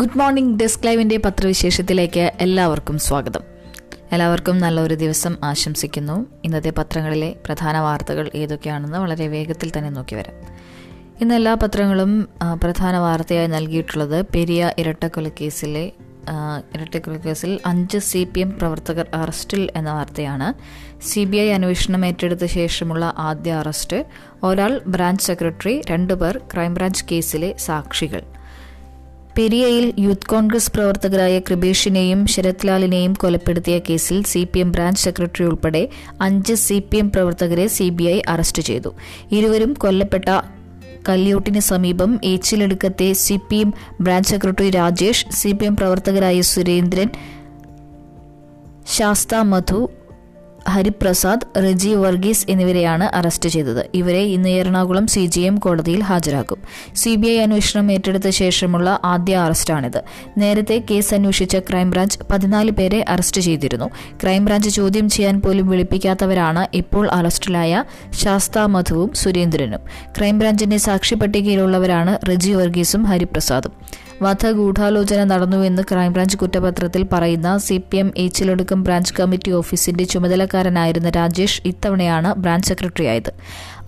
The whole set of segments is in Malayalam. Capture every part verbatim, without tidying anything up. ഗുഡ് മോർണിംഗ് ഡെസ്ക് ലൈവിൻ്റെ പത്രവിശേഷത്തിലേക്ക് എല്ലാവർക്കും സ്വാഗതം. എല്ലാവർക്കും നല്ലൊരു ദിവസം ആശംസിക്കുന്നു. ഇന്നത്തെ പത്രങ്ങളിലെ പ്രധാന വാർത്തകൾ ഏതൊക്കെയാണെന്ന് വളരെ വേഗത്തിൽ തന്നെ നോക്കി വരാം. ഇന്ന് എല്ലാ പത്രങ്ങളും പ്രധാന വാർത്തയായി നൽകിയിട്ടുള്ളത് പെരിയ ഇരട്ടക്കൊലക്കേസിലെ ഇരട്ടക്കൊലക്കേസിൽ അഞ്ച് സി പി എം പ്രവർത്തകർ അറസ്റ്റിൽ എന്ന വാർത്തയാണ്. സി ബി ഐ അന്വേഷണം ഏറ്റെടുത്ത ശേഷമുള്ള ആദ്യ അറസ്റ്റ്. ഒരാൾ ബ്രാഞ്ച് സെക്രട്ടറി, രണ്ടുപേർ ക്രൈംബ്രാഞ്ച് കേസിലെ സാക്ഷികൾ. പെരിയയിൽ യൂത്ത് കോൺഗ്രസ് പ്രവർത്തകരായ കൃപേഷിനെയും ശരത് ലാലിനെയും കൊലപ്പെടുത്തിയ കേസിൽ C P M branch secretary ഉൾപ്പെടെ അഞ്ച് സി പി എം പ്രവർത്തകരെ സി ബി ഐ അറസ്റ്റ് ചെയ്തു. ഇരുവരും കൊല്ലപ്പെട്ട കല്യോട്ടിന് സമീപം ഏച്ചിലടുക്കത്തെ C P M branch secretary Rajesh, C P M പ്രവർത്തകരായ സുരേന്ദ്രൻ, ശാസ്ത മധു, ഹരിപ്രസാദ്, റജി വർഗീസ് എന്നിവരെയാണ് അറസ്റ്റ് ചെയ്തത്. ഇവരെ ഇന്ന് എറണാകുളം സി ജി എം കോടതിയിൽ ഹാജരാക്കും. സി ബി ഐ അന്വേഷണം ഏറ്റെടുത്ത ശേഷമുള്ള ആദ്യ അറസ്റ്റാണിത്. നേരത്തെ കേസ് അന്വേഷിച്ച ക്രൈംബ്രാഞ്ച് പതിനാല് പേരെ അറസ്റ്റ് ചെയ്തിരുന്നു. ക്രൈംബ്രാഞ്ച് ചോദ്യം ചെയ്യാൻ പോലും വിളിപ്പിക്കാത്തവരാണ് ഇപ്പോൾ അറസ്റ്റിലായ ശാസ്ത മധുവും സുരേന്ദ്രനും. ക്രൈംബ്രാഞ്ചിന്റെ സാക്ഷി പട്ടികയിലുള്ളവരാണ് റജി വർഗീസും ഹരിപ്രസാദും. വധഗൂഢാലോചന നടന്നുവെന്ന് ക്രൈംബ്രാഞ്ച് കുറ്റപത്രത്തിൽ പറയുന്ന C P M Echiladukkam branch committee ഓഫീസിന്റെ ചുമതലക്കാരനായിരുന്ന രാജേഷ് ഇത്തവണയാണ് ബ്രാഞ്ച് സെക്രട്ടറിയായത്.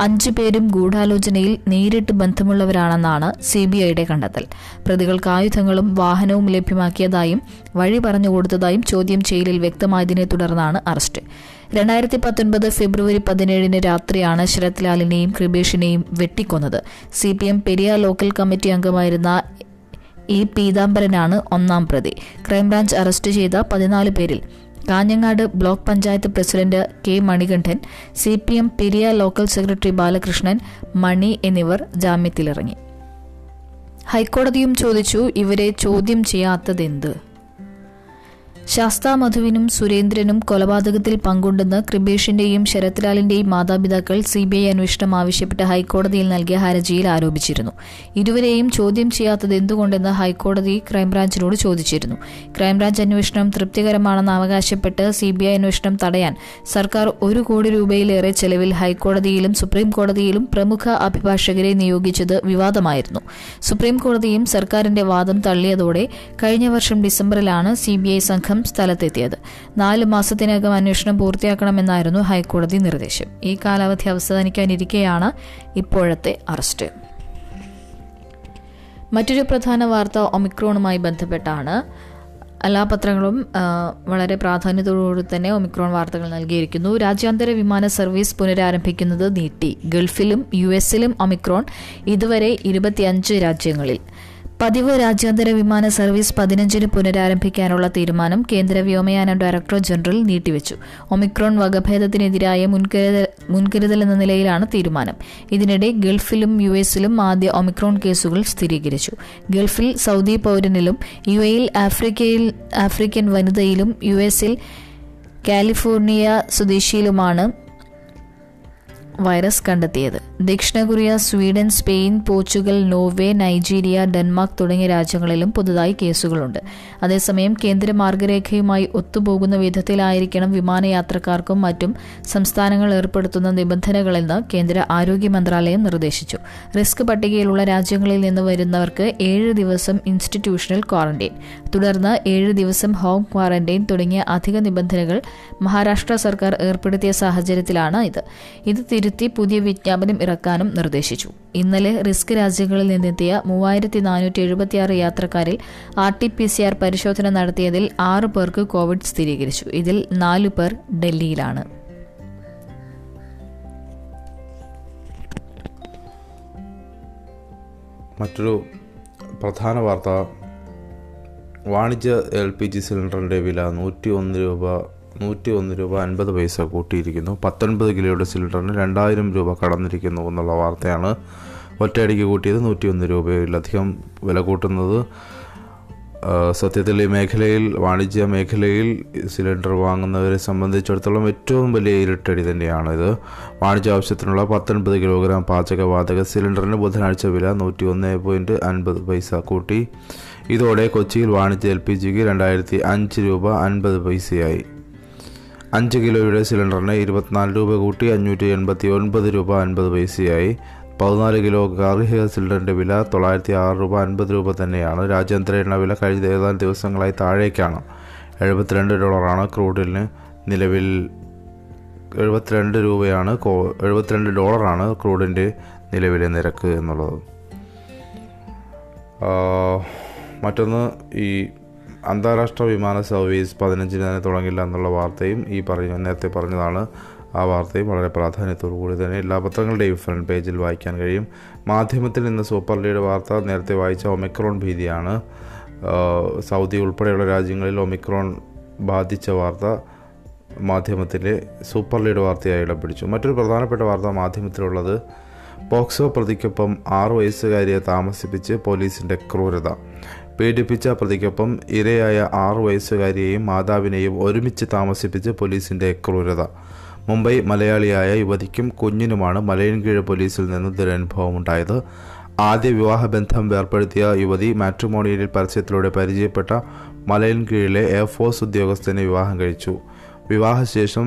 അഞ്ചു പേരും ഗൂഢാലോചനയിൽ നേരിട്ട് ബന്ധമുള്ളവരാണെന്നാണ് സി ബി ഐയുടെ കണ്ടെത്തൽ. പ്രതികൾക്ക് ആയുധങ്ങളും വാഹനവും ലഭ്യമാക്കിയതായും വഴി പറഞ്ഞു കൊടുത്തതായും ചോദ്യം ചെയ്യലിൽ വ്യക്തമായതിനെ തുടർന്നാണ് അറസ്റ്റ്. രണ്ടായിരത്തി പത്തൊൻപത് ഫെബ്രുവരി പതിനേഴിന് രാത്രിയാണ് ശരത് ലാലിനെയും കൃപേഷിനെയും വെട്ടിക്കൊന്നത്. C P M Periya local committee അംഗമായിരുന്ന ഇ പീതാംബരനാണ് ഒന്നാം പ്രതി. ക്രൈംബ്രാഞ്ച് അറസ്റ്റ് ചെയ്ത പതിനാല് പേരിൽ Kanhangad block panchayat president K Manikandan, C P M Periya local secretary Balakrishnan, Mani എന്നിവർ ജാമ്യത്തിലിറങ്ങി. ഹൈക്കോടതിയും ചോദിച്ചു, ഇവരെ ചോദ്യം ചെയ്യാത്തതെന്ത്? ശാസ്താ മധുവിനും സുരേന്ദ്രനും കൊലപാതകത്തിൽ പങ്കുണ്ടെന്ന് കൃപേഷിന്റെയും ശരത് ലാലിന്റെയും മാതാപിതാക്കൾ സി ബി ഐ അന്വേഷണം ആവശ്യപ്പെട്ട് ഹൈക്കോടതിയിൽ നൽകിയ ഹർജിയിൽ ആരോപിച്ചിരുന്നു. ഇരുവരെയും ചോദ്യം ചെയ്യാത്തത് എന്തുകൊണ്ടെന്ന് ഹൈക്കോടതി ക്രൈംബ്രാഞ്ചിനോട് ചോദിച്ചിരുന്നു. ക്രൈംബ്രാഞ്ച് അന്വേഷണം തൃപ്തികരമാണെന്ന് അവകാശപ്പെട്ട് സി ബി ഐ അന്വേഷണം തടയാൻ സർക്കാർ ഒരു കോടി രൂപയിലേറെ ചെലവിൽ ഹൈക്കോടതിയിലും സുപ്രീം കോടതിയിലും പ്രമുഖ അഭിഭാഷകരെ നിയോഗിച്ചത് വിവാദമായിരുന്നു. സുപ്രീം കോടതിയും സർക്കാരിന്റെ വാദം തള്ളിയതോടെ കഴിഞ്ഞ വർഷം ഡിസംബറിലാണ് സി ബി ഐ സംഘം സ്ഥലത്തെത്തിയത്. നാല് മാസത്തിനകം അന്വേഷണം പൂർത്തിയാക്കണമെന്നായിരുന്നു ഹൈക്കോടതി നിർദ്ദേശം. ഈ കാലാവധി അവസാനിക്കാനിരിക്കെയാണ് ഇപ്പോഴത്തെ അറസ്റ്റ്. മറ്റൊരു പ്രധാന വാർത്ത ഒമിക്രോണുമായി ബന്ധപ്പെട്ടാണ്. എല്ലാ പത്രങ്ങളും വളരെ പ്രാധാന്യത്തോടുകൂടി തന്നെ ഒമിക്രോൺ വാർത്തകൾ നൽകിയിരിക്കുന്നു. രാജ്യാന്തര വിമാന സർവീസ് പുനരാരംഭിക്കുന്നത് നീട്ടി. ഗൾഫിലും യു എസിലും ഒമിക്രോൺ ഇതുവരെ ഇരുപത്തിയഞ്ച് രാജ്യങ്ങളിൽ. പതിവ് രാജ്യാന്തര വിമാന സർവീസ് പതിനഞ്ചിന് പുനരാരംഭിക്കാനുള്ള തീരുമാനം കേന്ദ്ര വ്യോമയാന ഡയറക്ടർ ജനറൽ നീട്ടിവെച്ചു. ഒമിക്രോൺ വകഭേദത്തിനെതിരായ മുൻകരുതൽ മുൻകരുതൽ എന്ന നിലയിലാണ് തീരുമാനം. ഇതിനിടെ ഗൾഫിലും യു എസിലും ആദ്യ ഒമിക്രോൺ കേസുകൾ സ്ഥിരീകരിച്ചു. ഗൾഫിൽ സൗദി പൗരനിലും യു എയിൽ ആഫ്രിക്കയിൽ ആഫ്രിക്കൻ വനിതയിലും യു എസിൽ കാലിഫോർണിയ സ്വദേശിയിലുമാണ് വൈറസ് കണ്ടെത്തിയത്. ദക്ഷിണ Korea, Sweden, Spain, Portugal, Norway, Nigeria, Denmark തുടങ്ങിയ രാജ്യങ്ങളിലും പുതുതായി കേസുകളുണ്ട്. അതേസമയം കേന്ദ്ര മാർഗരേഖയുമായി ഒത്തുപോകുന്ന വിധത്തിലായിരിക്കണം വിമാനയാത്രക്കാർക്കും മറ്റും സംസ്ഥാനങ്ങൾ ഏർപ്പെടുത്തുന്ന നിബന്ധനകളെന്ന് കേന്ദ്ര ആരോഗ്യ മന്ത്രാലയം നിർദ്ദേശിച്ചു. റിസ്ക് പട്ടികയിലുള്ള രാജ്യങ്ങളിൽ നിന്ന് വരുന്നവർക്ക് ഏഴ് ദിവസം ഇൻസ്റ്റിറ്റ്യൂഷണൽ ക്വാറന്റൈൻ, തുടർന്ന് ഏഴ് ദിവസം ഹോം ക്വാറന്റൈൻ തുടങ്ങിയ അധിക നിബന്ധനകൾ മഹാരാഷ്ട്ര സർക്കാർ ഏർപ്പെടുത്തിയ സാഹചര്യത്തിലാണ് ഇത്. ഇത് തിരുത്തി പുതിയ വിജ്ഞാപനം ഇറക്കാനും നിർദ്ദേശിച്ചു. ഇന്നലെ റിസ്ക് രാജ്യങ്ങളിൽ നിന്നെത്തിയ മൂവായിരത്തി നാനൂറ്റി എഴുപത്തിയാറ് യാത്രക്കാരിൽ R T P C R പരിശോധന നടത്തിയതിൽ ആറ് പേർക്ക് കോവിഡ് സ്ഥിരീകരിച്ചു. ഇതിൽ നാലു പേർ ഡൽഹിയിലാണ്. മറ്റൊരു പ്രധാന വാർത്ത, വാണിജ്യ എൽ പി ജി സിലിണ്ടറിന്റെ വില നൂറ്റി ഒന്ന് രൂപ നൂറ്റി ഒന്ന് രൂപ അൻപത് പൈസ കൂട്ടിയിരിക്കുന്നു. പത്തൊൻപത് കിലോയുടെ സിലിണ്ടറിന് രണ്ടായിരം രൂപ കടന്നിരിക്കുന്നു എന്നുള്ള വാർത്തയാണ്. ഒറ്റയടിക്ക് കൂട്ടിയത് നൂറ്റി ഒന്ന് രൂപയിലധികം വില കൂട്ടുന്നത് സത്യത്തിൽ ഈ മേഖലയിൽ വാണിജ്യ മേഖലയിൽ സിലിണ്ടർ വാങ്ങുന്നവരെ സംബന്ധിച്ചിടത്തോളം ഏറ്റവും വലിയ ഇരട്ടടി തന്നെയാണ് ഇത്. വാണിജ്യ ആവശ്യത്തിനുള്ള പത്തൊൻപത് കിലോഗ്രാം പാചകവാതക സിലിണ്ടറിന് ബുധനാഴ്ച വില നൂറ്റി ഒന്ന് പോയിൻറ്റ് അൻപത് പൈസ കൂട്ടി. ഇതോടെ കൊച്ചിയിൽ വാണിജ്യ എൽ പി ജിക്ക് രണ്ടായിരത്തി അഞ്ച് രൂപ അൻപത് പൈസയായി. അഞ്ച് കിലോയുടെ സിലിണ്ടറിന് ഇരുപത്തിനാല് രൂപ കൂട്ടി അഞ്ഞൂറ്റി എൺപത്തി ഒൻപത് രൂപ അൻപത് പൈസയായി. പതിനാല് കിലോ ഗാർഹിക സിലിണ്ടറിൻ്റെ വില തൊള്ളായിരത്തി ആറ് രൂപ അൻപത് രൂപ തന്നെയാണ്. രാജ്യാന്തര എണ്ണ വില കഴിഞ്ഞ ഏതാനും ദിവസങ്ങളായി താഴേക്കാണ്. എഴുപത്തിരണ്ട് ഡോളറാണ് ക്രൂഡിന് നിലവിൽ എഴുപത്തിരണ്ട് രൂപയാണ് കോ എഴുപത്തിരണ്ട് ഡോളറാണ് ക്രൂഡിൻ്റെ നിലവിലെ നിരക്ക് എന്നുള്ളത്. മറ്റൊന്ന്, ഈ അന്താരാഷ്ട്ര വിമാന സർവീസ് പതിനഞ്ചിന് തന്നെ തുടങ്ങില്ല എന്നുള്ള വാർത്തയും ഈ പറഞ്ഞ നേരത്തെ പറഞ്ഞതാണ്. ആ വാർത്തയും വളരെ പ്രാധാന്യത്തോടു കൂടി തന്നെ എല്ലാ പത്രങ്ങളുടെയും ഫ്രണ്ട് പേജിൽ വായിക്കാൻ കഴിയും. മാധ്യമത്തിൽ നിന്ന് സൂപ്പർ ലീഡ് വാർത്ത നേരത്തെ വായിച്ച ഒമിക്രോൺ ഭീതിയാണ്. സൗദി ഉൾപ്പെടെയുള്ള രാജ്യങ്ങളിൽ ഒമിക്രോൺ ബാധിച്ച വാർത്ത മാധ്യമത്തിലെ സൂപ്പർ ലീഡ് വാർത്തയായി ഇടം പിടിച്ചു. മറ്റൊരു പ്രധാനപ്പെട്ട വാർത്ത മാധ്യമത്തിലുള്ളത് പോക്സോ പ്രതിക്കൊപ്പം ആറു വയസ്സുകാരിയെ താമസിപ്പിച്ച് പോലീസിൻ്റെ ക്രൂരത. പീഡിപ്പിച്ച പ്രതിക്കൊപ്പം ഇരയായ ആറു വയസ്സുകാരിയെയും മാതാവിനെയും ഒരുമിച്ച് താമസിപ്പിച്ച് പോലീസിൻ്റെ ക്രൂരത. മുംബൈ മലയാളിയായ യുവതിക്കും കുഞ്ഞിനുമാണ് മലയൻകീഴ് പോലീസിൽ നിന്ന് ദുരനുഭവമുണ്ടായത്. ആദ്യ വിവാഹബന്ധം വേർപ്പെടുത്തിയ യുവതി മാട്രിമോണിയൽ പരസ്യത്തിലൂടെ പരിചയപ്പെട്ട മലയൻകീഴിലെ എയർഫോഴ്സ് ഉദ്യോഗസ്ഥനെ വിവാഹം കഴിച്ചു. വിവാഹശേഷം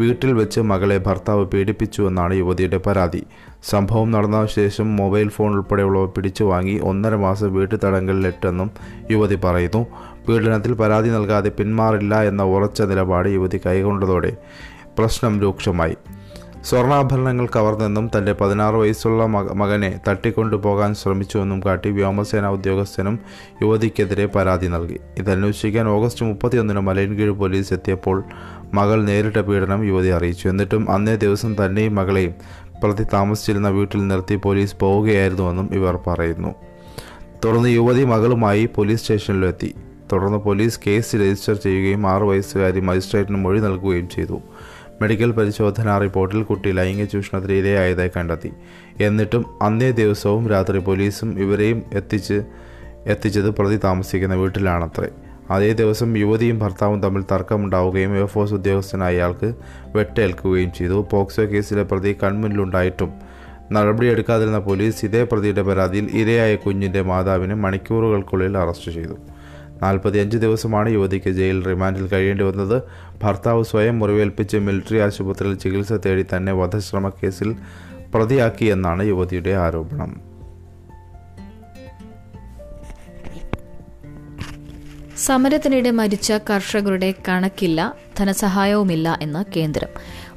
വീട്ടിൽ വെച്ച് മകളെ ഭർത്താവ് പീഡിപ്പിച്ചു എന്നാണ് യുവതിയുടെ പരാതി. സംഭവം നടന്ന ശേഷം മൊബൈൽ ഫോൺ ഉൾപ്പെടെയുള്ളവ പിടിച്ചു വാങ്ങി ഒന്നര മാസം വീട്ടു തടങ്കലിലിട്ടെന്നും യുവതി പറയുന്നു. പീഡനത്തിൽ പരാതി നൽകാതെ പിന്മാറില്ല എന്ന ഉറച്ച നിലപാട് യുവതി കൈക്കൊണ്ടതോടെ പ്രശ്നം രൂക്ഷമായി. സ്വർണ്ണാഭരണങ്ങൾ കവർന്നെന്നും തൻ്റെ പതിനാറ് വയസ്സുള്ള മകനെ തട്ടിക്കൊണ്ടുപോകാൻ ശ്രമിച്ചുവെന്നും കാട്ടി വ്യോമസേന ഉദ്യോഗസ്ഥനും യുവതിക്കെതിരെ പരാതി നൽകി. ഇതന്വേഷിക്കാൻ ഓഗസ്റ്റ് മുപ്പത്തിയൊന്നിന് മലയൻകീഴ് പോലീസ് എത്തിയപ്പോൾ മകൾ നേരിട്ട പീഡനം യുവതി അറിയിച്ചു. എന്നിട്ടും അന്നേ ദിവസം തന്നെയും മകളെയും പ്രതി താമസിച്ചിരുന്ന വീട്ടിൽ നിർത്തി പോലീസ് പോവുകയായിരുന്നുവെന്നും ഇവർ പറയുന്നു. തുടർന്ന് യുവതി മകളുമായി പോലീസ് സ്റ്റേഷനിലെത്തി. തുടർന്ന് പോലീസ് കേസ് രജിസ്റ്റർ ചെയ്യുകയും ആറു വയസ്സുകാരി മജിസ്ട്രേറ്റിന് മൊഴി നൽകുകയും ചെയ്തു. മെഡിക്കൽ പരിശോധനാ റിപ്പോർട്ടിൽ കുട്ടി ലൈംഗിക ചൂഷണത്തിന് ഇരയായതായി കണ്ടെത്തി. എന്നിട്ടും അന്നേ ദിവസവും രാത്രി പോലീസും ഇവരെയും എത്തിച്ച് എത്തിച്ചത് പ്രതി താമസിക്കുന്ന വീട്ടിലാണത്രേ. അതേ ദിവസം യുവതിയും ഭർത്താവും തമ്മിൽ തർക്കമുണ്ടാവുകയും എയർഫോഴ്സ് ഉദ്യോഗസ്ഥനായ അയാൾക്ക് വെട്ടേൽക്കുകയും ചെയ്തു. പോക്സോ കേസിലെ പ്രതി കൺമുന്നിലുണ്ടായിട്ടും നടപടിയെടുക്കാതിരുന്ന പോലീസ് ഇതേ പ്രതിയുടെ പരാതിയിൽ ഇരയായ കുഞ്ഞിൻ്റെ മാതാവിനെ മണിക്കൂറുകൾക്കുള്ളിൽ അറസ്റ്റ് ചെയ്തു. നാൽപ്പത്തിയഞ്ച് ദിവസമാണ് യുവതിക്ക് ജയിൽ റിമാൻഡിൽ കഴിയേണ്ടി വന്നത്. ഭർത്താവ് സ്വയം മുറിവേൽപ്പിച്ച് മിലിറ്ററി ആശുപത്രിയിൽ ചികിത്സ തേടി തന്നെ വധശ്രമ കേസിൽ പ്രതിയാക്കിയെന്നാണ് യുവതിയുടെ ആരോപണം. സമരത്തിനിടെ മരിച്ച കർഷകരുടെ കണക്കില്ല, ധനസഹായവുമില്ല എന്ന കേന്ദ്രം.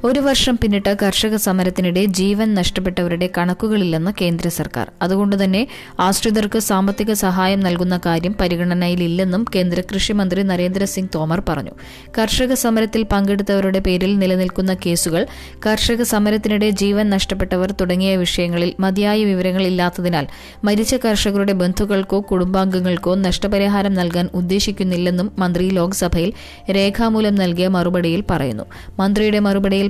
ഒരു വർഷം പിന്നിട്ട കർഷക സമരത്തിനിടെ ജീവൻ നഷ്ടപ്പെട്ടവരുടെ കണക്കുകളില്ലെന്ന കേന്ദ്ര സർക്കാർ. അതുകൊണ്ടുതന്നെ ആശ്രിതർക്ക് സാമ്പത്തിക സഹായം നൽകുന്ന കാര്യം പരിഗണനയിലില്ലെന്നും കേന്ദ്ര കൃഷിമന്ത്രി നരേന്ദ്രസിംഗ് തോമർ പറഞ്ഞു. കർഷക സമരത്തിൽ പങ്കെടുത്തവരുടെ പേരിൽ നിലനിൽക്കുന്ന കേസുകൾ, കർഷക സമരത്തിനിടെ ജീവൻ നഷ്ടപ്പെട്ടവർ തുടങ്ങിയ വിഷയങ്ങളിൽ മതിയായ വിവരങ്ങളില്ലാത്തതിനാൽ മരിച്ച കർഷകരുടെ ബന്ധുക്കൾക്കോ കുടുംബാംഗങ്ങൾക്കോ നഷ്ടപരിഹാരം നൽകാൻ ഉദ്ദേശിക്കുന്നില്ലെന്നും മന്ത്രി ലോക്സഭയിൽ രേഖാമൂലം നൽകിയ മറുപടിയിൽ പറയുന്നു. മന്ത്രിയുടെ മറുപടിയിൽ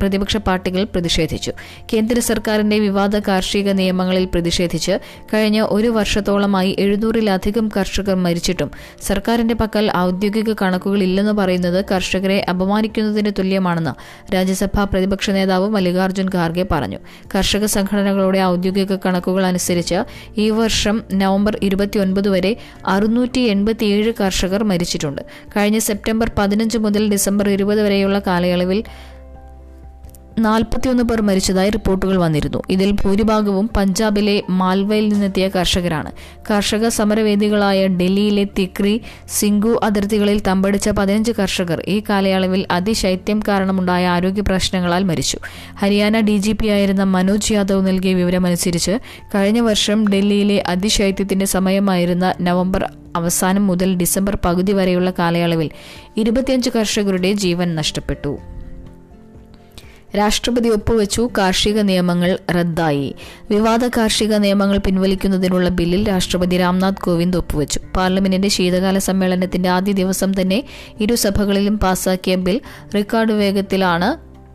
പ്രതിപക്ഷ പാർട്ടികൾ പ്രതിഷേധിച്ചു. കേന്ദ്ര സർക്കാരിന്റെ വിവാദ കാർഷിക നിയമങ്ങളിൽ പ്രതിഷേധിച്ച് കഴിഞ്ഞ ഒരു വർഷത്തോളമായി എഴുന്നൂറിലധികം കർഷകർ മരിച്ചിട്ടും സർക്കാരിന്റെ പക്കൽ ഔദ്യോഗിക കണക്കുകൾ ഇല്ലെന്ന് പറയുന്നത് കർഷകരെ അപമാനിക്കുന്നതിന് തുല്യമാണെന്ന് രാജ്യസഭാ പ്രതിപക്ഷ നേതാവ് മല്ലികാർജ്ജുൻ ഖാർഗെ പറഞ്ഞു. കർഷക സംഘടനകളുടെ ഔദ്യോഗിക കണക്കുകൾ അനുസരിച്ച് ഈ വർഷം നവംബർ ഇരുപത്തിയൊൻപത് വരെ അറുന്നൂറ്റി എൺപത്തിയേഴ് കർഷകർ മരിച്ചിട്ടുണ്ട്. കഴിഞ്ഞ സെപ്റ്റംബർ പതിനഞ്ച് മുതൽ ഡിസംബർ ഇരുപത് വരെയുള്ള കാലയളവിൽ നാൽപ്പത്തിയൊന്ന് പേർ മരിച്ചതായി റിപ്പോർട്ടുകൾ വന്നിരുന്നു. ഇതിൽ ഭൂരിഭാഗവും പഞ്ചാബിലെ മാൽവയിൽ നിന്നെത്തിയ കർഷകരാണ്. കർഷക സമരവേദികളായ ഡൽഹിയിലെ തിക്രി സിംഗു അതിർത്തികളിൽ തമ്പടിച്ച പതിനഞ്ച് കർഷകർ ഈ കാലയളവിൽ അതിശൈത്യം കാരണമുണ്ടായ ആരോഗ്യ പ്രശ്നങ്ങളാൽ മരിച്ചു. ഹരിയാന ഡി ജി പി ആയിരുന്ന മനോജ് യാദവ് നൽകിയ വിവരമനുസരിച്ച് കഴിഞ്ഞ വർഷം ഡൽഹിയിലെ അതിശൈത്യത്തിന്റെ സമയമായിരുന്ന നവംബർ അവസാനം മുതൽ ഡിസംബർ പകുതി വരെയുള്ള കാലയളവിൽ ഇരുപത്തിയഞ്ച് കർഷകരുടെ ജീവൻ നഷ്ടപ്പെട്ടു. രാഷ്ട്രപതി ഒപ്പുവെച്ചു, കാർഷിക നിയമങ്ങൾ റദ്ദായി. വിവാദ കാർഷിക നിയമങ്ങൾ പിൻവലിക്കുന്നതിനുള്ള ബില്ലിൽ രാഷ്ട്രപതി രാംനാഥ് കോവിന്ദ് ഒപ്പുവെച്ചു. പാർലമെന്റിന്റെ ശീതകാല സമ്മേളനത്തിന്റെ ആദ്യ ദിവസം തന്നെ ഇരുസഭകളിലും പാസാക്കിയ ബിൽ റെക്കോർഡ് വേഗത്തിലാണ്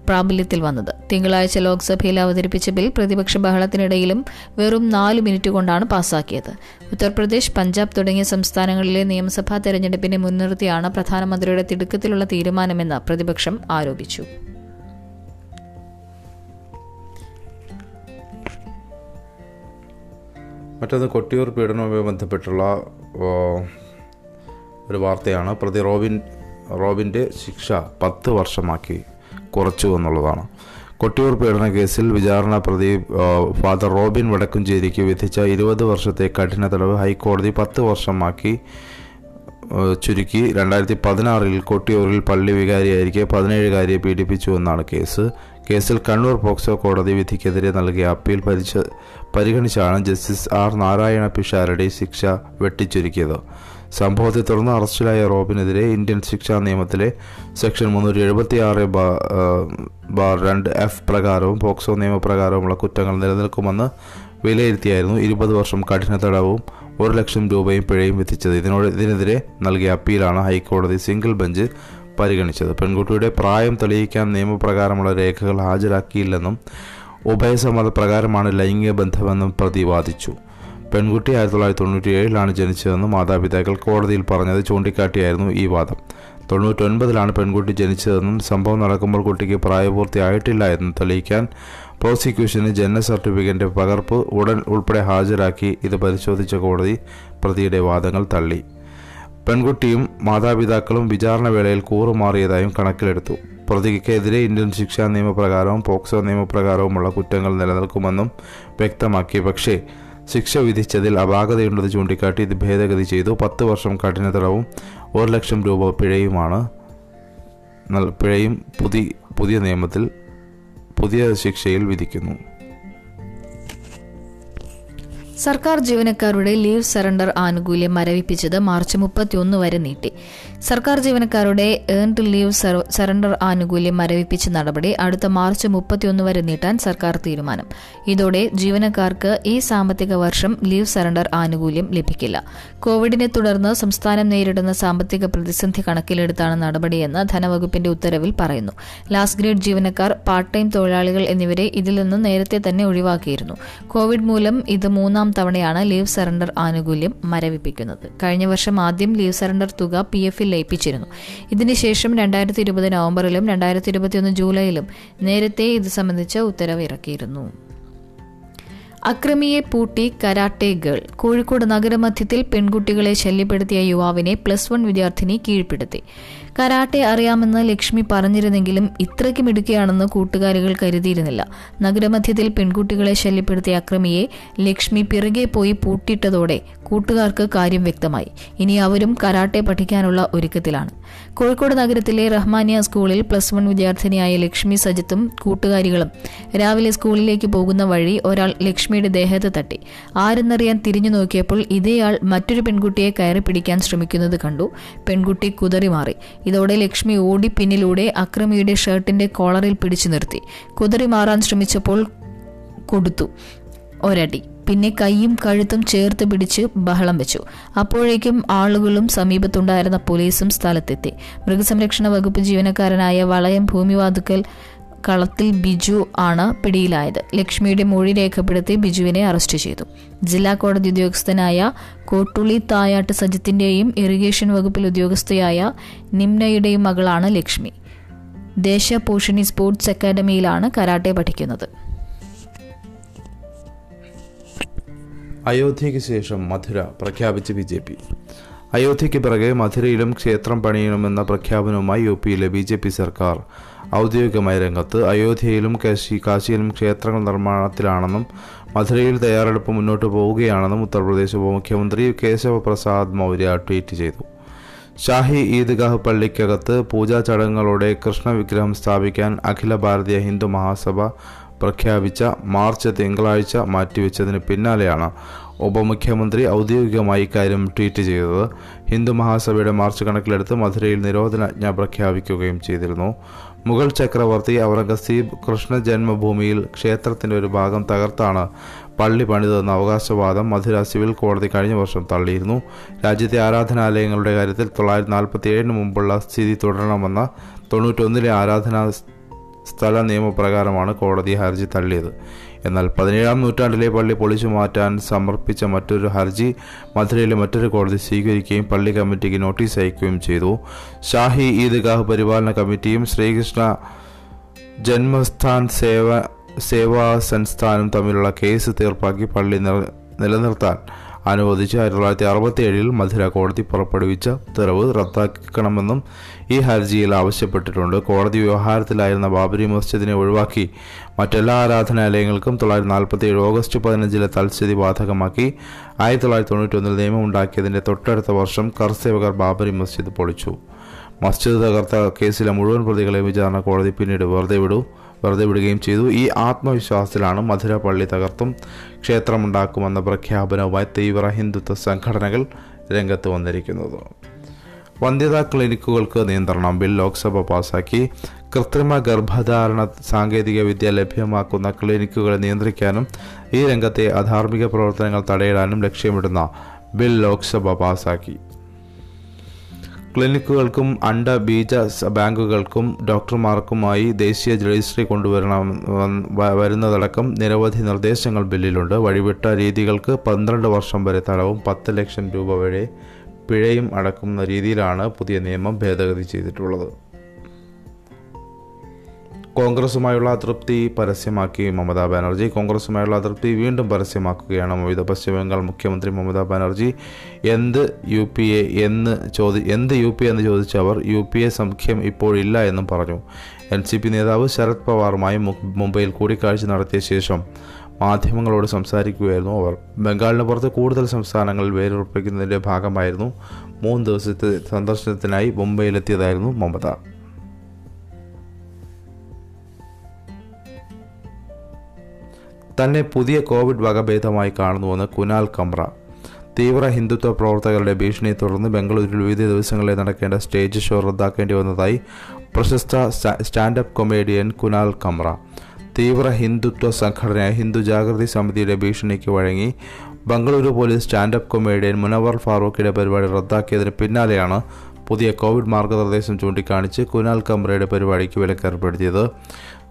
പ്രാബല്യത്തിൽ വന്നത്. തിങ്കളാഴ്ച ലോക്സഭയിൽ അവതരിപ്പിച്ച ബിൽ പ്രതിപക്ഷ ബഹളത്തിനിടയിലും വെറും നാല് മിനിറ്റ് കൊണ്ടാണ് പാസാക്കിയത്. ഉത്തർപ്രദേശ്, പഞ്ചാബ് തുടങ്ങിയ സംസ്ഥാനങ്ങളിലെ നിയമസഭാ തെരഞ്ഞെടുപ്പിനെ മുൻനിർത്തിയാണ് പ്രധാനമന്ത്രിയുടെ തിടുക്കത്തിലുള്ള തീരുമാനമെന്ന് പ്രതിപക്ഷം ആരോപിച്ചു. മറ്റൊന്ന്, കൊട്ടിയൂർ പീഡനവുമായി ബന്ധപ്പെട്ടുള്ള ഒരു വാർത്തയാണ്. പ്രതി റോബിൻ റോബിൻ്റെ ശിക്ഷ പത്ത് വർഷമാക്കി കുറച്ചു എന്നുള്ളതാണ്. കൊട്ടിയൂർ പീഡന കേസിൽ വിചാരണ പ്രതി ഫാദർ റോബിൻ വടക്കുംചേരിക്ക് വിധിച്ച ഇരുപത് വർഷത്തെ കഠിന തടവ് ഹൈക്കോടതി പത്ത് വർഷമാക്കി ചുരുക്കി. രണ്ടായിരത്തി പതിനാറിൽ കൊട്ടിയൂരിൽ പള്ളി വികാരിയായിരിക്കെ പതിനേഴുകാരിയെ പീഡിപ്പിച്ചുവെന്നാണ് കേസ്. കേസിൽ കണ്ണൂർ പോക്സോ കോടതി വിധിക്കെതിരെ നൽകിയ അപ്പീൽ പരിശ പരിഗണിച്ചാണ് ജസ്റ്റിസ് ആർ നാരായണ പിഷാരടി ശിക്ഷ വെട്ടിച്ചുരുക്കിയത്. സംഭവത്തെ തുടർന്ന് അറസ്റ്റിലായ റോബിനെതിരെ ഇന്ത്യൻ ശിക്ഷാ നിയമത്തിലെ സെക്ഷൻ മുന്നൂറ്റി എഴുപത്തി ആറ് ബാർ രണ്ട് എഫ് പ്രകാരവും പോക്സോ നിയമപ്രകാരവുമുള്ള കുറ്റങ്ങൾ നിലനിൽക്കുമെന്ന് വിലയിരുത്തിയായിരുന്നു ഇരുപത് വർഷം കഠിന തടവും ഒരു ലക്ഷം രൂപയും പിഴയും വിധിച്ചത്. ഇതിനോട് ഇതിനെതിരെ നൽകിയ അപ്പീലാണ് ഹൈക്കോടതി സിംഗിൾ ബെഞ്ച് പരിഗണിച്ചത്. പെൺകുട്ടിയുടെ പ്രായം തെളിയിക്കാൻ നിയമപ്രകാരമുള്ള രേഖകൾ ഹാജരാക്കിയില്ലെന്നും ഉഭയസമ്മതപ്രകാരമാണ് ലൈംഗിക ബന്ധമെന്നും പ്രതിവാദിച്ചു. പെൺകുട്ടി ആയിരത്തി തൊള്ളായിരത്തി തൊണ്ണൂറ്റി ഏഴിലാണ് ജനിച്ചതെന്ന് മാതാപിതാക്കൾ കോടതിയിൽ പറഞ്ഞത് ചൂണ്ടിക്കാട്ടിയായിരുന്നു ഈ വാദം. തൊണ്ണൂറ്റൊൻപതിലാണ് പെൺകുട്ടി ജനിച്ചതെന്നും സംഭവം നടക്കുമ്പോൾ കുട്ടിക്ക് പ്രായപൂർത്തിയായിട്ടില്ല എന്നും തെളിയിക്കാൻ പ്രോസിക്യൂഷന് ജനന സർട്ടിഫിക്കറ്റിൻ്റെ പകർപ്പ് ഉടൻ ഉൾപ്പെടെ ഹാജരാക്കി. ഇത് പരിശോധിച്ച കോടതി പ്രതിയുടെ വാദങ്ങൾ തള്ളി. പെൺകുട്ടിയും മാതാപിതാക്കളും വിചാരണ വേളയിൽ കൂറുമാറിയതായും കണക്കിലെടുത്തു. പ്രതിക്കെതിരെ ഇന്ത്യൻ ശിക്ഷാ നിയമപ്രകാരവും പോക്സോ നിയമപ്രകാരവുമുള്ള കുറ്റങ്ങൾ നിലനിൽക്കുമെന്നും വ്യക്തമാക്കി. പക്ഷേ ശിക്ഷ വിധിച്ചതിൽ അപാകതയുണ്ടെന്ന് ചൂണ്ടിക്കാട്ടി ഇത് ഭേദഗതി ചെയ്തു. പത്ത് വർഷം കഠിന തടവും ഒരു ലക്ഷം രൂപ പിഴയുമാണ് പിഴയും പുതിയ പുതിയ നിയമത്തിൽ പുതിയ ശിക്ഷയിൽ വിധിക്കുന്നു. സർക്കാർ ജീവനക്കാരുടെ ലീവ് സറണ്ടർ ആനുകൂല്യം മരവിപ്പിച്ചത് മാർച്ച് മുപ്പത്തിയൊന്ന് വരെ നീട്ടി. സർക്കാർ ജീവനക്കാരുടെ ഏൺഡ് ലീവ് സറണ്ടർ ആനുകൂല്യം മരവിപ്പിച്ച നടപടി അടുത്ത മാർച്ച് മുപ്പത്തിയൊന്ന് വരെ നീട്ടാൻ സർക്കാർ തീരുമാനം. ഇതോടെ ജീവനക്കാർക്ക് ഈ സാമ്പത്തിക വർഷം ലീവ് സറണ്ടർ ആനുകൂല്യം ലഭിക്കില്ല. കോവിഡിനെ തുടർന്ന് സംസ്ഥാനം നേരിടുന്ന സാമ്പത്തിക പ്രതിസന്ധി കണക്കിലെടുത്താണ് നടപടിയെന്ന് ധനവകുപ്പിന്റെ ഉത്തരവിൽ പറയുന്നു. ലാസ്റ്റ് ഗ്രേഡ് ജീവനക്കാർ, പാർട്ട് ടൈം തൊഴിലാളികൾ എന്നിവരെ ഇതിൽ നിന്ന് നേരത്തെ തന്നെ ഒഴിവാക്കിയിരുന്നു. കോവിഡ് മൂലം ഇത് മൂന്നാം തവണയാണ് ലീവ് സറണ്ടർ ആനുകൂല്യം മരവിപ്പിക്കുന്നത്. കഴിഞ്ഞ വർഷം ആദ്യം ലീവ് സറണ്ടർ തുക പി എഫിൽ ലയിപ്പിച്ചിരുന്നു. ഇതിനുശേഷം രണ്ടായിരത്തി ഇരുപത് നവംബറിലും രണ്ടായിരത്തി ഇരുപത്തിയൊന്ന് ജൂലൈയിലും നേരത്തെ ഇത് സംബന്ധിച്ച ഉത്തരവ് ഇറക്കിയിരുന്നു. അക്രമിയെ പൂട്ടി കരാട്ടെ ഗേൾ. കോഴിക്കോട് നഗരമധ്യത്തിൽ പെൺകുട്ടികളെ ശല്യപ്പെടുത്തിയ യുവാവിനെ പ്ലസ് വൺ വിദ്യാർത്ഥിനി കീഴ്പ്പെടുത്തി. കരാട്ടെ അറിയാമെന്ന് ലക്ഷ്മി പറഞ്ഞിരുന്നെങ്കിലും ഇത്രയ്ക്ക് മിടുക്കിയാണെന്ന് കൂട്ടുകാരികൾ കരുതിയിരുന്നില്ല. നഗരമധ്യത്തിൽ പെൺകുട്ടികളെ ശല്യപ്പെടുത്തിയ അക്രമിയെ ലക്ഷ്മി പിറകെ പോയി പൂട്ടിയിട്ടതോടെ കൂട്ടുകാർക്ക് കാര്യം വ്യക്തമായി. ഇനി അവരും കരാട്ടെ പഠിക്കാനുള്ള ഒരുക്കത്തിലാണ്. കോഴിക്കോട് നഗരത്തിലെ റഹ്മാനിയ സ്കൂളിൽ പ്ലസ് വൺ വിദ്യാർത്ഥിനിയായ ലക്ഷ്മി സജിത്തും കൂട്ടുകാരികളും രാവിലെ സ്കൂളിലേക്ക് പോകുന്ന വഴി ഒരാൾ ലക്ഷ്മിയുടെ ദേഹത്ത് തട്ടി. ആരെന്നറിയാൻ തിരിഞ്ഞു നോക്കിയപ്പോൾ ഇതേയാൾ മറ്റൊരു പെൺകുട്ടിയെ കയറി പിടിക്കാൻ ശ്രമിക്കുന്നത് കണ്ടു. പെൺകുട്ടി കുതറി മാറി. ഇതോടെ ലക്ഷ്മി ഓടി പിന്നിലൂടെ അക്രമിയുടെ ഷർട്ടിന്റെ കോളറിൽ പിടിച്ചു നിർത്തി. കുതറി മാറാൻ ശ്രമിച്ചപ്പോൾ കൊടുത്തു ഒരടി. പിന്നെ കൈയും കഴുത്തും ചേർത്ത് പിടിച്ച് ബഹളം വെച്ചു. അപ്പോഴേക്കും ആളുകളും സമീപത്തുണ്ടായിരുന്ന പോലീസും സ്ഥലത്തെത്തി. മൃഗസംരക്ഷണ വകുപ്പ് ജീവനക്കാരനായ വളയം ഭൂമിവാതുക്കൽ കളത്തിൽ ബിജു ആണ് പിടിയിലായത്. ലക്ഷ്മിയുടെ മൊഴി രേഖപ്പെടുത്തി ബിജുവിനെ അറസ്റ്റ് ചെയ്തു. ജില്ലാ കോടതി ഉദ്യോഗസ്ഥനായ കോട്ടുളി തായാട്ട് സജിത്തിന്റെയും ഇറിഗേഷൻ വകുപ്പിൽ ഉദ്യോഗസ്ഥയായ നിംനയുടെയും മകളാണ് ലക്ഷ്മി. ദേശപോഷിണി സ്പോർട്സ് അക്കാദമിയിലാണ് കരാട്ടെ പഠിക്കുന്നത്. അയോധ്യയ്ക്ക് ശേഷം മഥുര പ്രഖ്യാപിച്ച് ബി ജെ പി. അയോധ്യയ്ക്ക് പിറകെ മഥുരയിലും ക്ഷേത്രം പണിയണമെന്ന പ്രഖ്യാപനവുമായി യു പിയിലെ ബി ജെ പി സർക്കാർ ഔദ്യോഗികമായി രംഗത്ത്. അയോധ്യയിലും കാശി കാശിയിലും ക്ഷേത്രങ്ങൾ നിർമ്മാണത്തിലാണെന്നും മഥുരയിൽ തയ്യാറെടുപ്പ് മുന്നോട്ട് പോവുകയാണെന്നും ഉത്തർപ്രദേശ് ഉപമുഖ്യമന്ത്രി കേശവ പ്രസാദ് മൗര്യ ട്വീറ്റ് ചെയ്തു. ഷാഹി ഈദ്ഗാഹ് പള്ളിക്കകത്ത് പൂജാ ചടങ്ങുകളോടെ കൃഷ്ണ വിഗ്രഹം സ്ഥാപിക്കാൻ അഖില ഭാരതീയ ഹിന്ദു മഹാസഭ പ്രഖ്യാപിച്ച മാർച്ച് തിങ്കളാഴ്ച മാറ്റിവെച്ചതിന് പിന്നാലെയാണ് ഉപമുഖ്യമന്ത്രി ഔദ്യോഗികമായി ഇക്കാര്യം ട്വീറ്റ് ചെയ്തത്. ഹിന്ദു മഹാസഭയുടെ മാർച്ച് കണക്കിലെടുത്ത് മഥുരയിൽ നിരോധനാജ്ഞ പ്രഖ്യാപിക്കുകയും ചെയ്തിരുന്നു. മുഗൾ ചക്രവർത്തി ഔറംഗസീബ് കൃഷ്ണ ജന്മഭൂമിയിൽ ക്ഷേത്രത്തിൻ്റെ ഒരു ഭാഗം തകർത്താണ് പള്ളി പണിതെന്ന അവകാശവാദം മഥുര സിവിൽ കോടതി കഴിഞ്ഞ വർഷം തള്ളിയിരുന്നു. രാജ്യത്തെ ആരാധനാലയങ്ങളുടെ കാര്യത്തിൽ തൊള്ളായിരത്തി നാൽപ്പത്തി ഏഴിന് മുമ്പുള്ള സ്ഥിതി തുടരണമെന്ന തൊണ്ണൂറ്റൊന്നിലെ ആരാധനാ സ്ഥല നിയമപ്രകാരമാണ് കോടതി ഹർജി തള്ളിയത്. എന്നാൽ പതിനേഴാം നൂറ്റാണ്ടിലെ പള്ളി പൊളിച്ചു മാറ്റാൻ സമർപ്പിച്ച മറ്റൊരു ഹർജി മധുരയിലെ മറ്റൊരു കോടതി സ്വീകരിക്കുകയും പള്ളി കമ്മിറ്റിക്ക് നോട്ടീസ് അയക്കുകയും ചെയ്തു. ഷാഹി ഈദ്ഗാഹ് പരിപാലന കമ്മിറ്റിയും ശ്രീകൃഷ്ണ ജന്മസ്ഥാൻ സേവ സേവാ സംസ്ഥാനും തമ്മിലുള്ള കേസ് തീർപ്പാക്കി പള്ളി നിലനിർത്താൻ അനുവദിച്ച് ആയിരത്തി തൊള്ളായിരത്തി അറുപത്തി ഏഴിൽ മധുര കോടതി പുറപ്പെടുവിച്ച ഉത്തരവ് റദ്ദാക്കണമെന്നും ഈ ഹർജിയിൽ ആവശ്യപ്പെട്ടിട്ടുണ്ട്. കോടതി വ്യവഹാരത്തിലായിരുന്ന ബാബരി മസ്ജിദിനെ ഒഴിവാക്കി മറ്റെല്ലാ ആരാധനാലയങ്ങൾക്കും തൊള്ളായിരത്തി നാൽപ്പത്തി ഏഴ് ഓഗസ്റ്റ് പതിനഞ്ചിലെ തൽസ്ഥിതി ബാധകമാക്കി ആയിരത്തി തൊള്ളായിരത്തി തൊണ്ണൂറ്റൊന്നിൽ നിയമമുണ്ടാക്കിയതിൻ്റെ തൊട്ടടുത്ത വർഷം കർസേവകർ ബാബരി മസ്ജിദ് പൊളിച്ചു. മസ്ജിദ് തകർത്ത കേസിലെ മുഴുവൻ പ്രതികളെയും വിചാരണ കോടതി പിന്നീട് വെറുതെ വിടൂ വെറുതെ വിടുകയും ചെയ്തു. ഈ ആത്മവിശ്വാസത്തിലാണ് മധുര പള്ളി തകർത്തും ക്ഷേത്രമുണ്ടാക്കുമെന്ന പ്രഖ്യാപനവുമായി തീവ്ര ഹിന്ദുത്വ സംഘടനകൾ രംഗത്ത് വന്നിരിക്കുന്നത്. വന്ധ്യതാ ക്ലിനിക്കുകൾക്ക് നിയന്ത്രണം ബിൽ ലോക്സഭ പാസാക്കി. കൃത്രിമ ഗർഭധാരണ സാങ്കേതികവിദ്യ ലഭ്യമാക്കുന്ന ക്ലിനിക്കുകളെ നിയന്ത്രിക്കാനും ഈ രംഗത്തെ അധാർമിക പ്രവർത്തനങ്ങൾ തടയിടാനും ലക്ഷ്യമിടുന്ന ബിൽ ലോക്സഭ പാസാക്കി. ക്ലിനിക്കുകൾക്കും അണ്ട ബീജ ബാങ്കുകൾക്കും ഡോക്ടർമാർക്കുമായി ദേശീയ രജിസ്ട്രി കൊണ്ടുവരണം വരുന്നതടക്കം നിരവധി നിർദ്ദേശങ്ങൾ ബില്ലിലുണ്ട്. വഴിവിട്ട രീതികൾക്ക് പന്ത്രണ്ട് വർഷം വരെ തടവും പത്ത് ലക്ഷം രൂപ വരെ പിഴയും അടക്കുന്ന രീതിയിലാണ് പുതിയ നിയമം ഭേദഗതി ചെയ്തിട്ടുള്ളത്. കോൺഗ്രസുമായുള്ള അതൃപ്തി പരസ്യമാക്കി മമതാ ബാനർജി. കോൺഗ്രസുമായുള്ള അതൃപ്തി വീണ്ടും പരസ്യമാക്കുകയാണ് വിവിധ പശ്ചിമബംഗാൾ മുഖ്യമന്ത്രി മമതാ ബാനർജി. എന്ത് യു പി എ എന്ന് ചോദി എന്ത് യു പി എ എന്ന് ചോദിച്ചവർ യു പി എ സഖ്യം ഇപ്പോഴില്ല എന്നും പറഞ്ഞു. എൻ സി പി നേതാവ് ശരത് പവാറുമായി മുംബൈയിൽ കൂടിക്കാഴ്ച നടത്തിയ ശേഷം മാധ്യമങ്ങളോട് സംസാരിക്കുകയായിരുന്നു അവർ. ബംഗാളിന് പുറത്ത് കൂടുതൽ സംസ്ഥാനങ്ങളിൽ വേരുറപ്പിക്കുന്നതിൻ്റെ ഭാഗമായിരുന്നു മൂന്ന് ദിവസത്തെ സന്ദർശനത്തിനായി മുംബൈയിലെത്തിയതായിരുന്നു മമത. തന്നെ പുതിയ കോവിഡ് വകഭേദമായി കാണുന്നുവെന്ന് കുനാൽ കമ്ര. തീവ്ര ഹിന്ദുത്വ പ്രവർത്തകരുടെ ഭീഷണിയെ തുടർന്ന് ബംഗളൂരുവിൽ വിവിധ ദിവസങ്ങളിൽ നടക്കേണ്ട സ്റ്റേജ് ഷോ റദ്ദാക്കേണ്ടി വന്നതായി പ്രശസ്ത സ്റ്റാൻഡപ്പ് കൊമേഡിയൻ കുനാൽ കമ്ര. തീവ്ര ഹിന്ദുത്വ സംഘടനയായ ഹിന്ദു ജാഗ്രതി സമിതിയുടെ ഭീഷണിക്ക് വഴങ്ങി Bengaluru police stand up comedian Munawar ഫാറൂഖിയുടെ പരിപാടി റദ്ദാക്കിയതിന് പിന്നാലെയാണ് പുതിയ കോവിഡ് മാർഗനിർദ്ദേശം ചൂണ്ടിക്കാണിച്ച് കുനാൽ കമ്രയുടെ പരിപാടിക്ക് വിലക്കേർപ്പെടുത്തിയത്.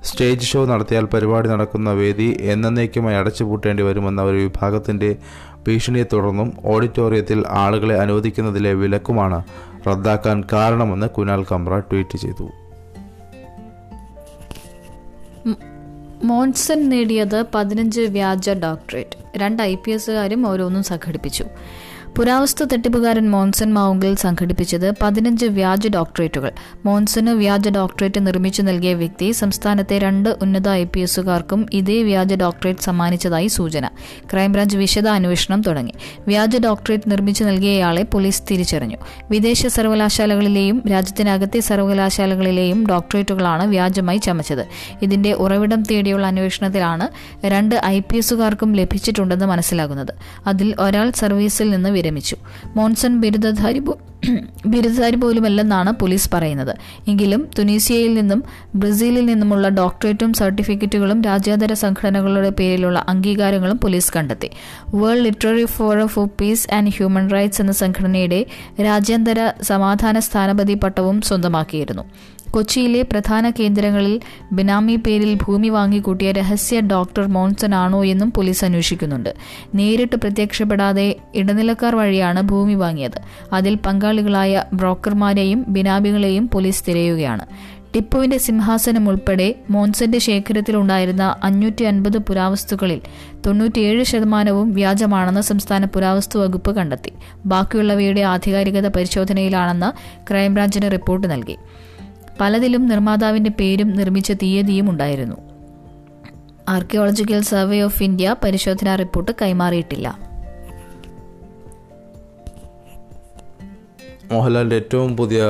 സ്റ്റേജ് ഷോ നടത്തിയാൽ പരിപാടി നടക്കുന്ന വേദി എന്നേക്കുമായി അടച്ചുപൂട്ടേണ്ടി വരുമെന്ന ഒരു വിഭാഗത്തിൻ്റെ ഭീഷണിയെ തുടർന്നും ഓഡിറ്റോറിയത്തിൽ ആളുകളെ അനുവദിക്കുന്നതിലെ വിലക്കുമാണ് റദ്ദാക്കാൻ കാരണമെന്ന് കുനാൽ കമ്ര ട്വീറ്റ് ചെയ്തു. മോൺസൺ നേടിയത് പതിനഞ്ച് വ്യാജ ഡോക്ടറേറ്റ്. രണ്ട് ഐ പി എസുകാരും ഓരോന്നും സംഘടിപ്പിച്ചു. പുരാവസ്തു തട്ടിപ്പുകാരൻ മോൺസൺ മാവുങ്കിൽ സംഘടിപ്പിച്ചത് പതിനഞ്ച് വ്യാജ ഡോക്ടറേറ്റുകൾ. മോൺസന് വ്യാജ ഡോക്ടറേറ്റ് നിർമ്മിച്ചു നൽകിയ വ്യക്തി സംസ്ഥാനത്തെ രണ്ട് ഉന്നത ഐ പി എസുകാർക്കും ഇതേ വ്യാജ ഡോക്ടറേറ്റ് സമ്മാനിച്ചതായി സൂചന. ക്രൈംബ്രാഞ്ച് വിശദ അന്വേഷണം തുടങ്ങി. വ്യാജ ഡോക്ടറേറ്റ് നിർമ്മിച്ചു നൽകിയയാളെ പോലീസ് തിരിച്ചറിഞ്ഞു. വിദേശ സർവകലാശാലകളിലെയും രാജ്യത്തിനകത്തെ സർവകലാശാലകളിലെയും ഡോക്ടറേറ്റുകളാണ് വ്യാജമായി ചമച്ചത്. ഇതിന്റെ ഉറവിടം തേടിയുള്ള അന്വേഷണത്തിലാണ് രണ്ട് ഐ പി എസുകാർക്കും ലഭിച്ചിട്ടുണ്ടെന്ന് മനസ്സിലാകുന്നത്. അതിൽ ഒരാൾ സർവീസിൽ നിന്ന് വിരമിച്ചു. മോൺസൺ ബിരുദധാരി ബിരുദധാരി പോലുമല്ലെന്നാണ് പോലീസ് പറയുന്നത്. എങ്കിലും തുനീസിയയിൽ നിന്നും ബ്രസീലിൽ നിന്നുമുള്ള ഡോക്ടറേറ്റും സർട്ടിഫിക്കറ്റുകളും രാജ്യാന്തര സംഘടനകളുടെ പേരിലുള്ള അംഗീകാരങ്ങളും പോലീസ് കണ്ടെത്തി. World Literary Forum for Peace and Human Rights എന്ന സംഘടനയുടെ രാജ്യാന്തര സമാധാന സ്ഥാനപതി പട്ടവും സ്വന്തമാക്കിയിരുന്നു. കൊച്ചിയിലെ പ്രധാന കേന്ദ്രങ്ങളിൽ ബിനാമി പേരിൽ ഭൂമി വാങ്ങിക്കൂട്ടിയ രഹസ്യ ഡോക്ടർ മോൺസൺ ആണോ എന്നും പോലീസ് അന്വേഷിക്കുന്നുണ്ട്. നേരിട്ട് പ്രത്യക്ഷപ്പെടാതെ ഇടനിലക്കാർ വഴിയാണ് ഭൂമി വാങ്ങിയത്. അതിൽ പങ്കാളികളായ ബ്രോക്കർമാരെയും ബിനാമികളെയും പോലീസ് തിരയുകയാണ്. ടിപ്പുവിന്റെ സിംഹാസനം ഉൾപ്പെടെ മോൺസന്റെ ശേഖരത്തിലുണ്ടായിരുന്ന അഞ്ഞൂറ്റി അൻപത് പുരാവസ്തുക്കളിൽ തൊണ്ണൂറ്റിയേഴ് ശതമാനവും വ്യാജമാണെന്ന് സംസ്ഥാന പുരാവസ്തു വകുപ്പ് കണ്ടെത്തി. ബാക്കിയുള്ളവയുടെ ആധികാരികത പരിശോധനയിലാണെന്ന് ക്രൈംബ്രാഞ്ചിന് റിപ്പോർട്ട് നൽകി. പലതിലും നിർമ്മാതാവിന്റെ പേരും നിർമ്മിച്ച തീയതിയും ഉണ്ടായിരുന്നു. ആർക്കിയോളജിക്കൽ സർവേ ഓഫ് ഇന്ത്യ പരിശോധനാ റിപ്പോർട്ട് കൈമാറിയിട്ടില്ല. മോഹൻലാലിൻ്റെ ഏറ്റവും പുതിയ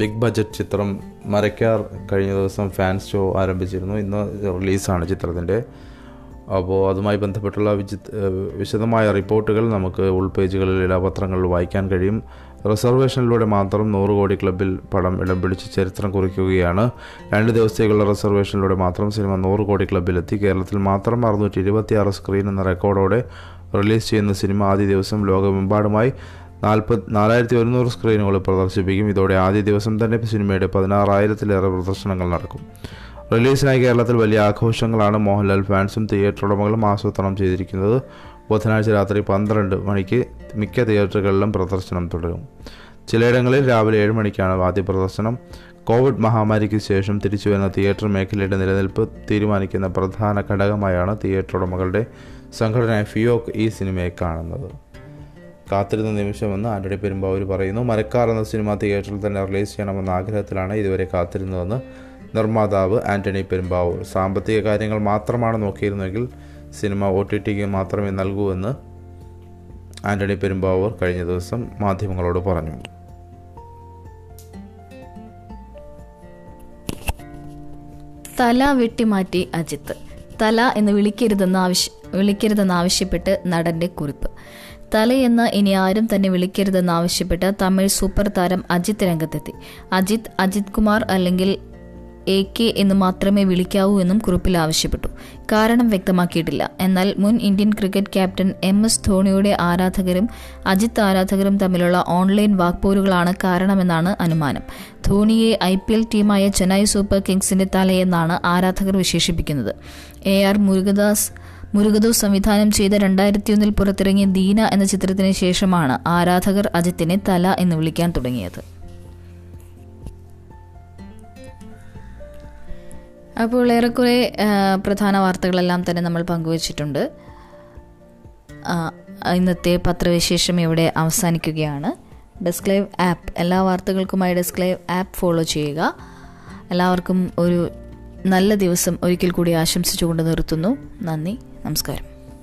ബിഗ് ബഡ്ജറ്റ് ചിത്രം മരയ്ക്കാർ കഴിഞ്ഞ ദിവസം ഫാൻസ് ഷോ ആരംഭിച്ചിരുന്നു. ഇന്ന് റിലീസാണ് ചിത്രത്തിൻ്റെ. അപ്പോൾ അതുമായി ബന്ധപ്പെട്ടുള്ള വിശദമായ റിപ്പോർട്ടുകൾ നമുക്ക് ഉൾപേജുകളിൽ എല്ലാ പത്രങ്ങളിലും വായിക്കാൻ കഴിയും. റിസർവേഷനിലൂടെ മാത്രം നൂറ് കോടി ക്ലബ്ബിൽ പടം ഇടം പിടിച്ച് ചരിത്രം കുറിക്കുകയാണ്. രണ്ട് ദിവസത്തേക്കുള്ള റിസർവേഷനിലൂടെ മാത്രം സിനിമ നൂറ് കോടി ക്ലബ്ബിലെത്തി. കേരളത്തിൽ മാത്രം അറുന്നൂറ്റി ഇരുപത്തി ആറ് സ്ക്രീൻ എന്ന റെക്കോർഡോടെ റിലീസ് ചെയ്യുന്ന സിനിമ ആദ്യ ദിവസം ലോകമെമ്പാടുമായി നാൽപ്പത്തി നാലായിരത്തി ഒരുന്നൂറ് സ്ക്രീനുകൾ പ്രദർശിപ്പിക്കും. ഇതോടെ ആദ്യ ദിവസം തന്നെ സിനിമയുടെ പതിനാറായിരത്തിലേറെ പ്രദർശനങ്ങൾ നടക്കും. റിലീസിനായി കേരളത്തിൽ വലിയ ആഘോഷങ്ങളാണ് മോഹൻലാൽ ഫാൻസും തിയേറ്റർ ഉടമകളും ആസൂത്രണം ചെയ്തിരിക്കുന്നത്. ബുധനാഴ്ച രാത്രി പന്ത്രണ്ട് മണിക്ക് മിക്ക തിയേറ്ററുകളിലും പ്രദർശനം തുടരും. ചിലയിടങ്ങളിൽ രാവിലെ ഏഴ് മണിക്കാണ് ആദ്യ പ്രദർശനം. കോവിഡ് മഹാമാരിക്ക് ശേഷം തിരിച്ചുവരുന്ന തിയേറ്റർ മേഖലയുടെ നിലനിൽപ്പ് തീരുമാനിക്കുന്ന പ്രധാന ഘടകമായാണ് തിയേറ്റർ ഉടമകളുടെ സംഘടനയായ ഫിയോക് ഈ സിനിമയെ കാണുന്നത്. കാത്തിരുന്ന നിമിഷമെന്ന് ആന്റണി പെരുമ്പാവൂർ പറയുന്നു. മരക്കാർ എന്ന സിനിമ തിയേറ്ററിൽ തന്നെ റിലീസ് ചെയ്യണമെന്ന ആഗ്രഹത്തിലാണ് ഇതുവരെ കാത്തിരുന്നതെന്ന് നിർമ്മാതാവ് ആന്റണി പെരുമ്പാവൂർ. സാമ്പത്തിക കാര്യങ്ങൾ മാത്രമാണ് നോക്കിയിരുന്നെങ്കിൽ സിനിമ ഒ ടി ടിക്ക് മാത്രമേ നൽകൂവെന്ന് ആന്റണി പെരുമ്പാവൂർ കഴിഞ്ഞ ദിവസം മാധ്യമങ്ങളോട് പറഞ്ഞു. തല വെട്ടിമാറ്റി അജിത്ത്. തല എന്ന് വിളിക്കരുതെന്നാവശ്യ വിളിക്കരുതെന്നാവശ്യപ്പെട്ട് നടൻ്റെ കുറിപ്പ്. തലയെന്ന് ഇനി ആരും തന്നെ വിളിക്കരുതെന്നാവശ്യപ്പെട്ട് തമിഴ് സൂപ്പർ താരം അജിത്ത് രംഗത്തെത്തി. അജിത്ത് അജിത് കുമാർ അല്ലെങ്കിൽ എ കെ എന്ന് മാത്രമേ വിളിക്കാവൂ എന്നും കുറിപ്പിൽ ആവശ്യപ്പെട്ടു. കാരണം വ്യക്തമാക്കിയിട്ടില്ല. എന്നാൽ മുൻ Indian cricket captain M S ധോണിയുടെ ആരാധകരും അജിത്ത് ആരാധകരും തമ്മിലുള്ള ഓൺലൈൻ വാക്പോരുകളാണ് കാരണമെന്നാണ് അനുമാനം. ധോണിയെ ഐ പി എൽ ടീമായ ചെന്നൈ സൂപ്പർ കിങ്സിന്റെ തലയെന്നാണ് ആരാധകർ വിശേഷിപ്പിക്കുന്നത്. എ ആർ മുരുകദാസ് മുരുകദോസ് സംവിധാനം ചെയ്ത രണ്ടായിരത്തി ഒന്നിൽ പുറത്തിറങ്ങിയ ദീന എന്ന ചിത്രത്തിന് ശേഷമാണ് ആരാധകർ അജിത്തിനെ തല എന്ന് വിളിക്കാൻ തുടങ്ങിയത്. അപ്പോൾ ഏറെക്കുറെ പ്രധാന വാർത്തകളെല്ലാം തന്നെ നമ്മൾ പങ്കുവച്ചിട്ടുണ്ട്. ഇന്നത്തെ പത്രവിശേഷം ഇവിടെ അവസാനിക്കുകയാണ്. ഡെസ്ക് ലൈവ് ആപ്പ്, എല്ലാ വാർത്തകൾക്കുമായി ഡെസ്ക് ലൈവ് ആപ്പ് ഫോളോ ചെയ്യുക. എല്ലാവർക്കും ഒരു നല്ല ദിവസം ഒരിക്കൽ കൂടി ആശംസിച്ചുകൊണ്ട് നിർത്തുന്നു. നന്ദി, നമസ്കാരം.